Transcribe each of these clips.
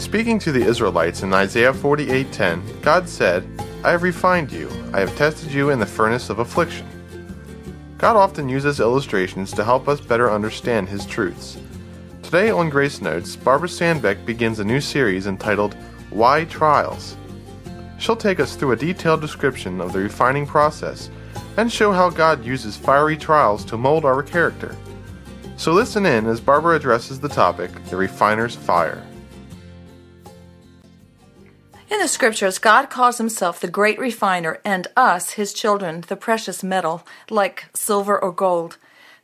In speaking to the Israelites in Isaiah 48:10, God said, "I have refined you, I have tested you in the furnace of affliction." God often uses illustrations to help us better understand His truths. Today on Grace Notes, Barbara Sandbeck begins a new series entitled, Why Trials? She'll take us through a detailed description of the refining process and show how God uses fiery trials to mold our character. So listen in as Barbara addresses the topic, the refiner's fire. In the Scriptures, God calls Himself the great refiner and us, His children, the precious metal, like silver or gold.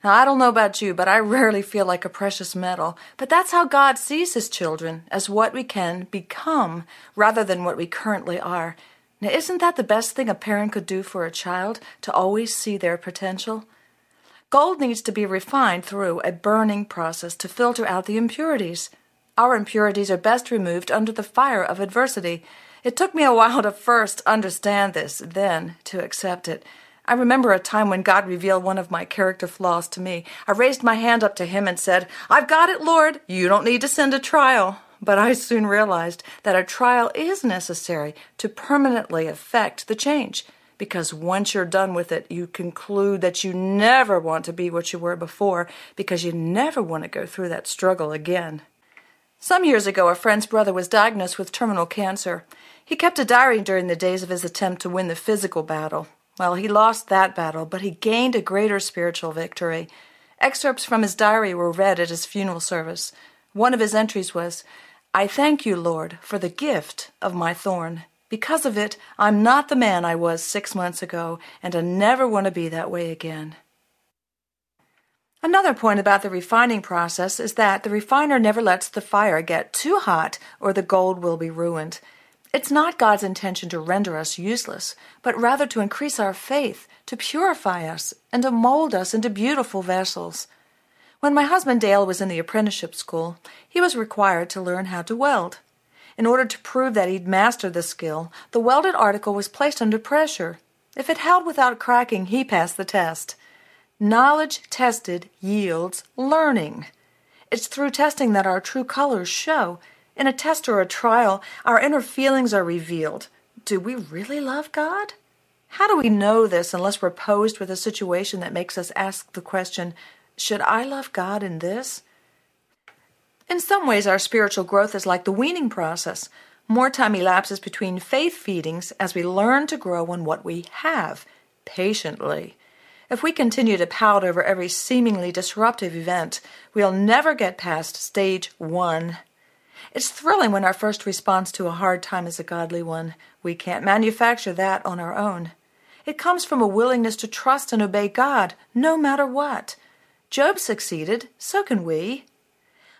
Now, I don't know about you, but I rarely feel like a precious metal. But that's how God sees His children, as what we can become rather than what we currently are. Now, isn't that the best thing a parent could do for a child, to always see their potential? Gold needs to be refined through a burning process to filter out the impurities. Our impurities are best removed under the fire of adversity. It took me a while to first understand this, then to accept it. I remember a time when God revealed one of my character flaws to me. I raised my hand up to Him and said, "I've got it, Lord. You don't need to send a trial." But I soon realized that a trial is necessary to permanently affect the change, because once you're done with it, you conclude that you never want to be what you were before, because you never want to go through that struggle again. Some years ago, a friend's brother was diagnosed with terminal cancer. He kept a diary during the days of his attempt to win the physical battle. Well, he lost that battle, but he gained a greater spiritual victory. Excerpts from his diary were read at his funeral service. One of his entries was, "I thank you, Lord, for the gift of my thorn. Because of it, I'm not the man I was 6 months ago, and I never want to be that way again." Another point about the refining process is that the refiner never lets the fire get too hot or the gold will be ruined. It's not God's intention to render us useless, but rather to increase our faith, to purify us, and to mold us into beautiful vessels. When my husband Dale was in the apprenticeship school, he was required to learn how to weld. In order to prove that he'd mastered the skill, the welded article was placed under pressure. If it held without cracking, he passed the test. Knowledge tested yields learning. It's through testing that our true colors show. In a test or a trial, our inner feelings are revealed. Do we really love God? How do we know this unless we're posed with a situation that makes us ask the question, should I love God in this? In some ways, our spiritual growth is like the weaning process. More time elapses between faith feedings as we learn to grow on what we have, patiently. If we continue to pout over every seemingly disruptive event, we'll never get past stage one. It's thrilling when our first response to a hard time is a godly one. We can't manufacture that on our own. It comes from a willingness to trust and obey God, no matter what. Job succeeded, so can we.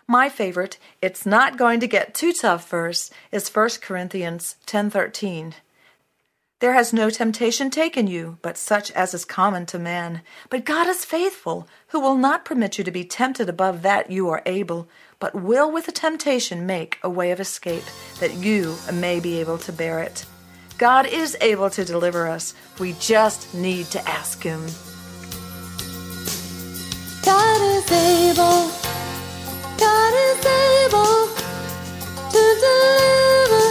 My favorite, it's not going to get too tough verse, is 1 Corinthians 10:13. There has no temptation taken you, but such as is common to man. But God is faithful, who will not permit you to be tempted above that you are able, but will with the temptation make a way of escape, that you may be able to bear it. God is able to deliver us. We just need to ask Him. God is able. God is able to deliver.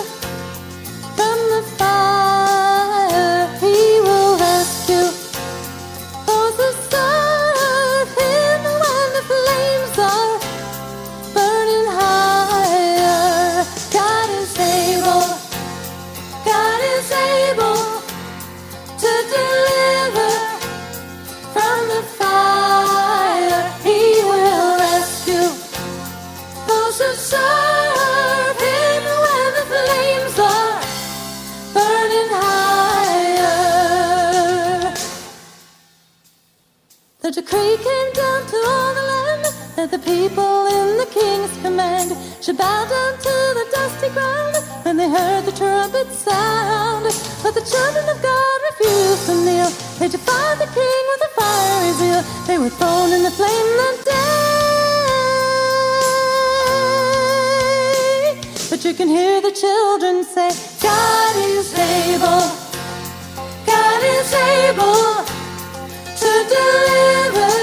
The decree came down to all the land that the people in the king's command should bow down to the dusty ground when they heard the trumpet sound. But the children of God refused to kneel. They defied the king with a fiery zeal. They were thrown in the flame that day. But you can hear the children say, God is able. God is able. To deliver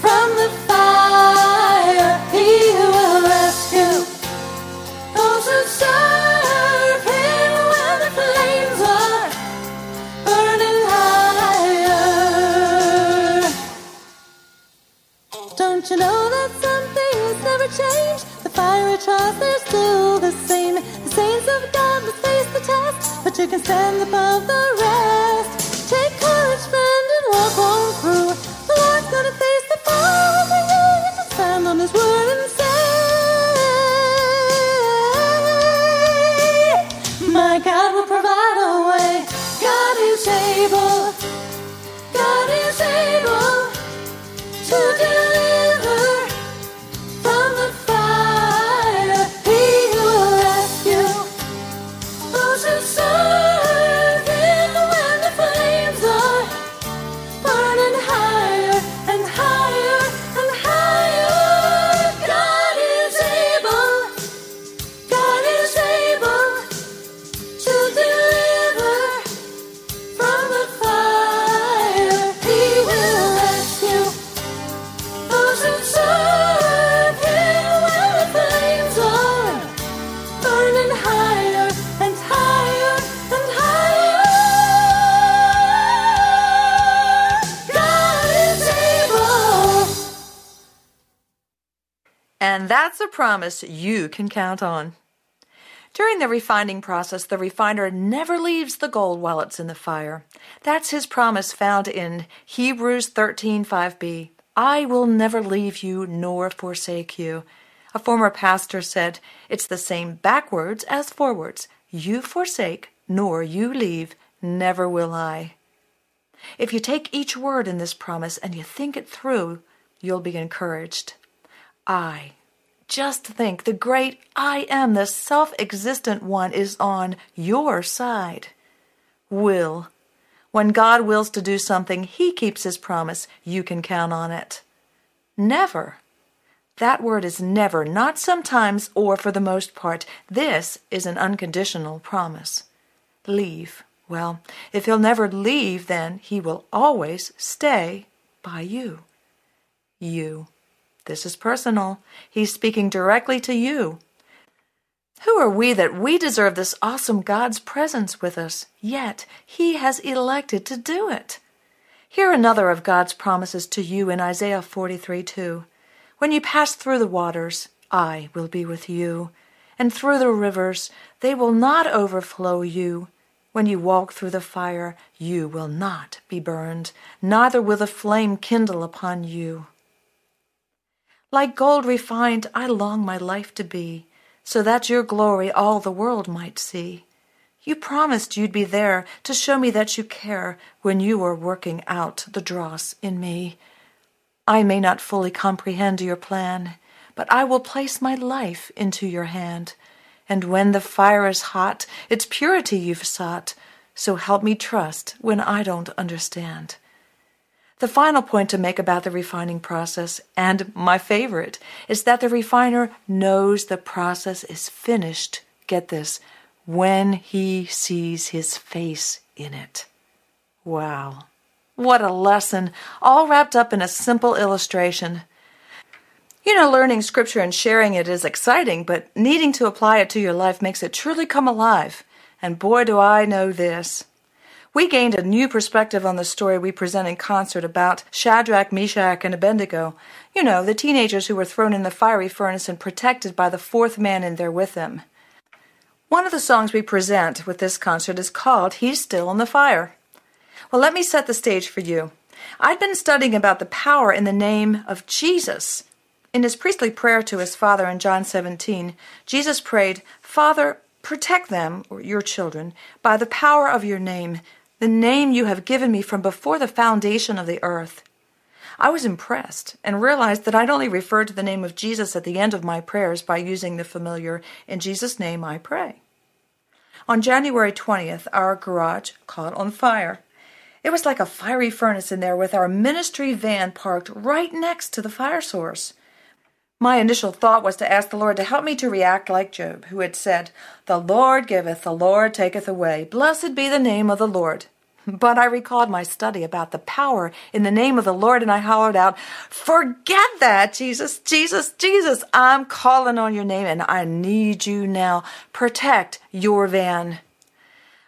from the fire, He will rescue. trust, they're still the same. The saints of God must face the test, but you can stand above the rest. Take courage, friend, and walk on through. The Lord's gonna face the fall for you. You can stand on His word and say, my God will provide a way. God is able. God is able to deliver from the fire. He will rescue those who serve Him when the flames are burning higher and higher and higher. God is able. God is able to deliver from the fire. He will rescue those who serve Him when the flames are burning higher and higher and higher. God is able. And that's a promise you can count on. During the refining process, the refiner never leaves the gold while it's in the fire. That's His promise found in Hebrews 13:5b. I will never leave you nor forsake you. A former pastor said, it's the same backwards as forwards. You forsake, nor you leave, never will I. If you take each word in this promise and you think it through, you'll be encouraged. Just think, the great I am, the self-existent one, is on your side. Will. When God wills to do something, He keeps His promise. You can count on it. Never. That word is never, not sometimes or for the most part. This is an unconditional promise. Leave. Well, if He'll never leave, then He will always stay by you. You. This is personal. He's speaking directly to you. Who are we that we deserve this awesome God's presence with us? Yet, He has elected to do it. Hear another of God's promises to you in Isaiah 43:2. When you pass through the waters, I will be with you. And through the rivers, they will not overflow you. When you walk through the fire, you will not be burned. Neither will the flame kindle upon you. Like gold refined, I long my life to be, so that your glory all the world might see. You promised you'd be there to show me that you care when you are working out the dross in me. I may not fully comprehend your plan, but I will place my life into your hand. And when the fire is hot, it's purity you've sought, so help me trust when I don't understand. The final point to make about the refining process, and my favorite, is that the refiner knows the process is finished, get this, when he sees His face in it. Wow. What a lesson, all wrapped up in a simple illustration. You know, learning Scripture and sharing it is exciting, but needing to apply it to your life makes it truly come alive. And boy, do I know this. We gained a new perspective on the story we present in concert about Shadrach, Meshach, and Abednego. You know, the teenagers who were thrown in the fiery furnace and protected by the fourth man in there with them. One of the songs we present with this concert is called He's Still in the Fire. Well, let me set the stage for you. I'd been studying about the power in the name of Jesus. In His priestly prayer to His Father in John 17, Jesus prayed, Father, protect them, or your children, by the power of your name, the name you have given me from before the foundation of the earth. I was impressed and realized that I'd only referred to the name of Jesus at the end of my prayers by using the familiar, in Jesus' name I pray. On January 20th, our garage caught on fire. It was like a fiery furnace in there with our ministry van parked right next to the fire source. My initial thought was to ask the Lord to help me to react like Job, who had said, The Lord giveth, the Lord taketh away. Blessed be the name of the Lord. But I recalled my study about the power in the name of the Lord, and I hollered out, Forget that, Jesus, Jesus, Jesus. I'm calling on your name, and I need you now. Protect your van.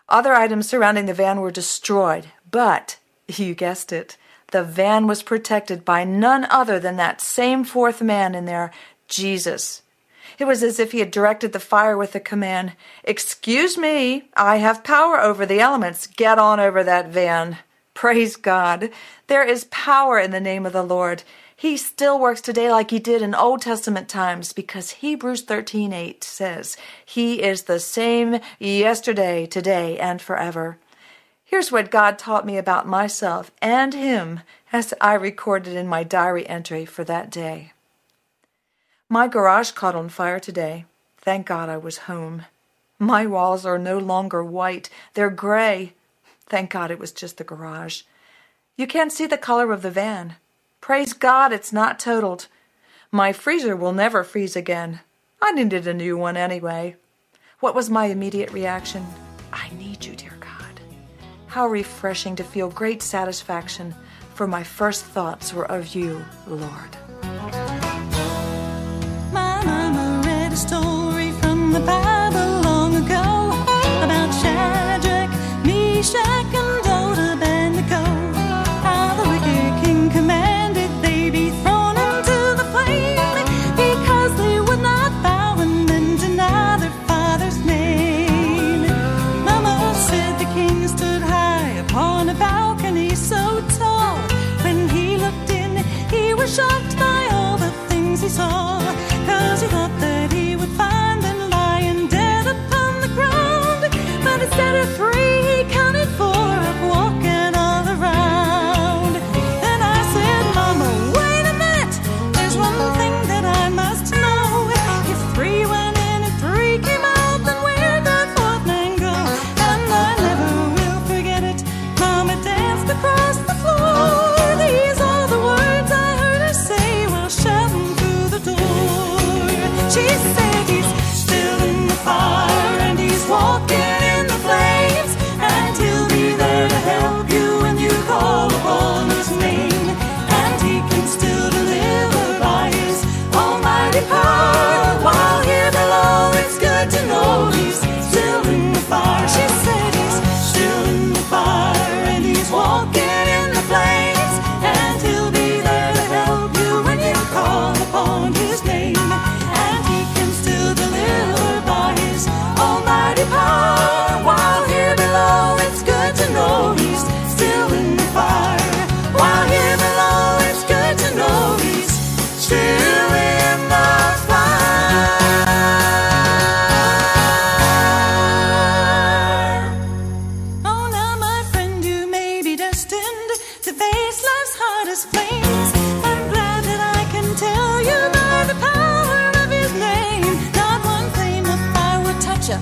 Other items surrounding the van were destroyed, but, you guessed it, the van was protected by none other than that same fourth man in there, Jesus. It was as if he had directed the fire with the command, "Excuse me, I have power over the elements. Get on over that van." Praise God. There is power in the name of the Lord. He still works today like he did in Old Testament times, because Hebrews 13:8 says, "He is the same yesterday, today, and forever." Here's what God taught me about myself and him as I recorded in my diary entry for that day. My garage caught on fire today. Thank God I was home. My walls are no longer white. They're gray. Thank God it was just the garage. You can't see the color of the van. Praise God it's not totaled. My freezer will never freeze again. I needed a new one anyway. What was my immediate reaction? I need you, dear God. How refreshing to feel great satisfaction, for my first thoughts were of you, Lord. My mama read a story from the Bible long ago about Shadrach, Meshach, and Abednego. Shocked by all the things he saw, 'cause he thought that he would find them lying dead upon the ground. But instead of three, he counted four up walking all around. Then I said, "Mama, wait a minute. There's one thing that I must know. If three went in and three came out, then where'd that fourth man go?" And I never will forget it. Mama danced across the floor. She said he's still in the fire and he's walking in the flames, and he'll be there to help you when you call upon his name, and he can still deliver by his almighty power. While here below, it's good to know he's still in the fire. She said he's still in the fire and he's walking in the flames, and he'll be there to help you when you call upon his name. While here below, it's good to know he's still in the fire. While here below, it's good to know he's still in the fire. Oh, now, my friend, you may be destined to face life's hardest flames. I'm glad that I can tell you by the power of his name. Not one flame of fire would touch you.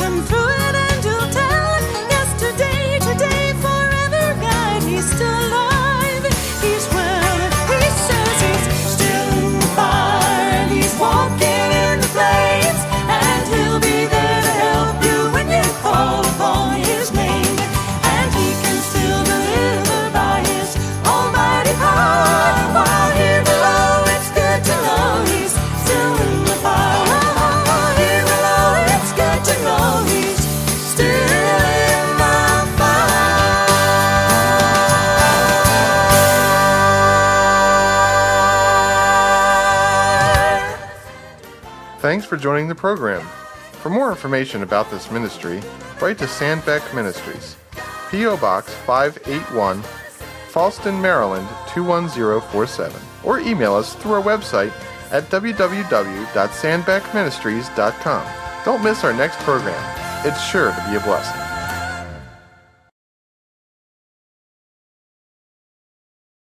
Through it and you'll tell, yesterday, today, forever, God, he's still alive, he's well, he says he's still in the fire, and he's walking in the flames, and he'll be there to help you when you call upon his name, and he can still deliver by his almighty power. While here below, it's good to know he's still in the fire. While here below, it's good to know he's still in the fire. Thanks for joining the program. For more information about this ministry, write to Sandbeck Ministries, P.O. Box 581, Falston, Maryland 21047, or email us through our website at www.sandbeckministries.com. Don't miss our next program. It's sure to be a blessing.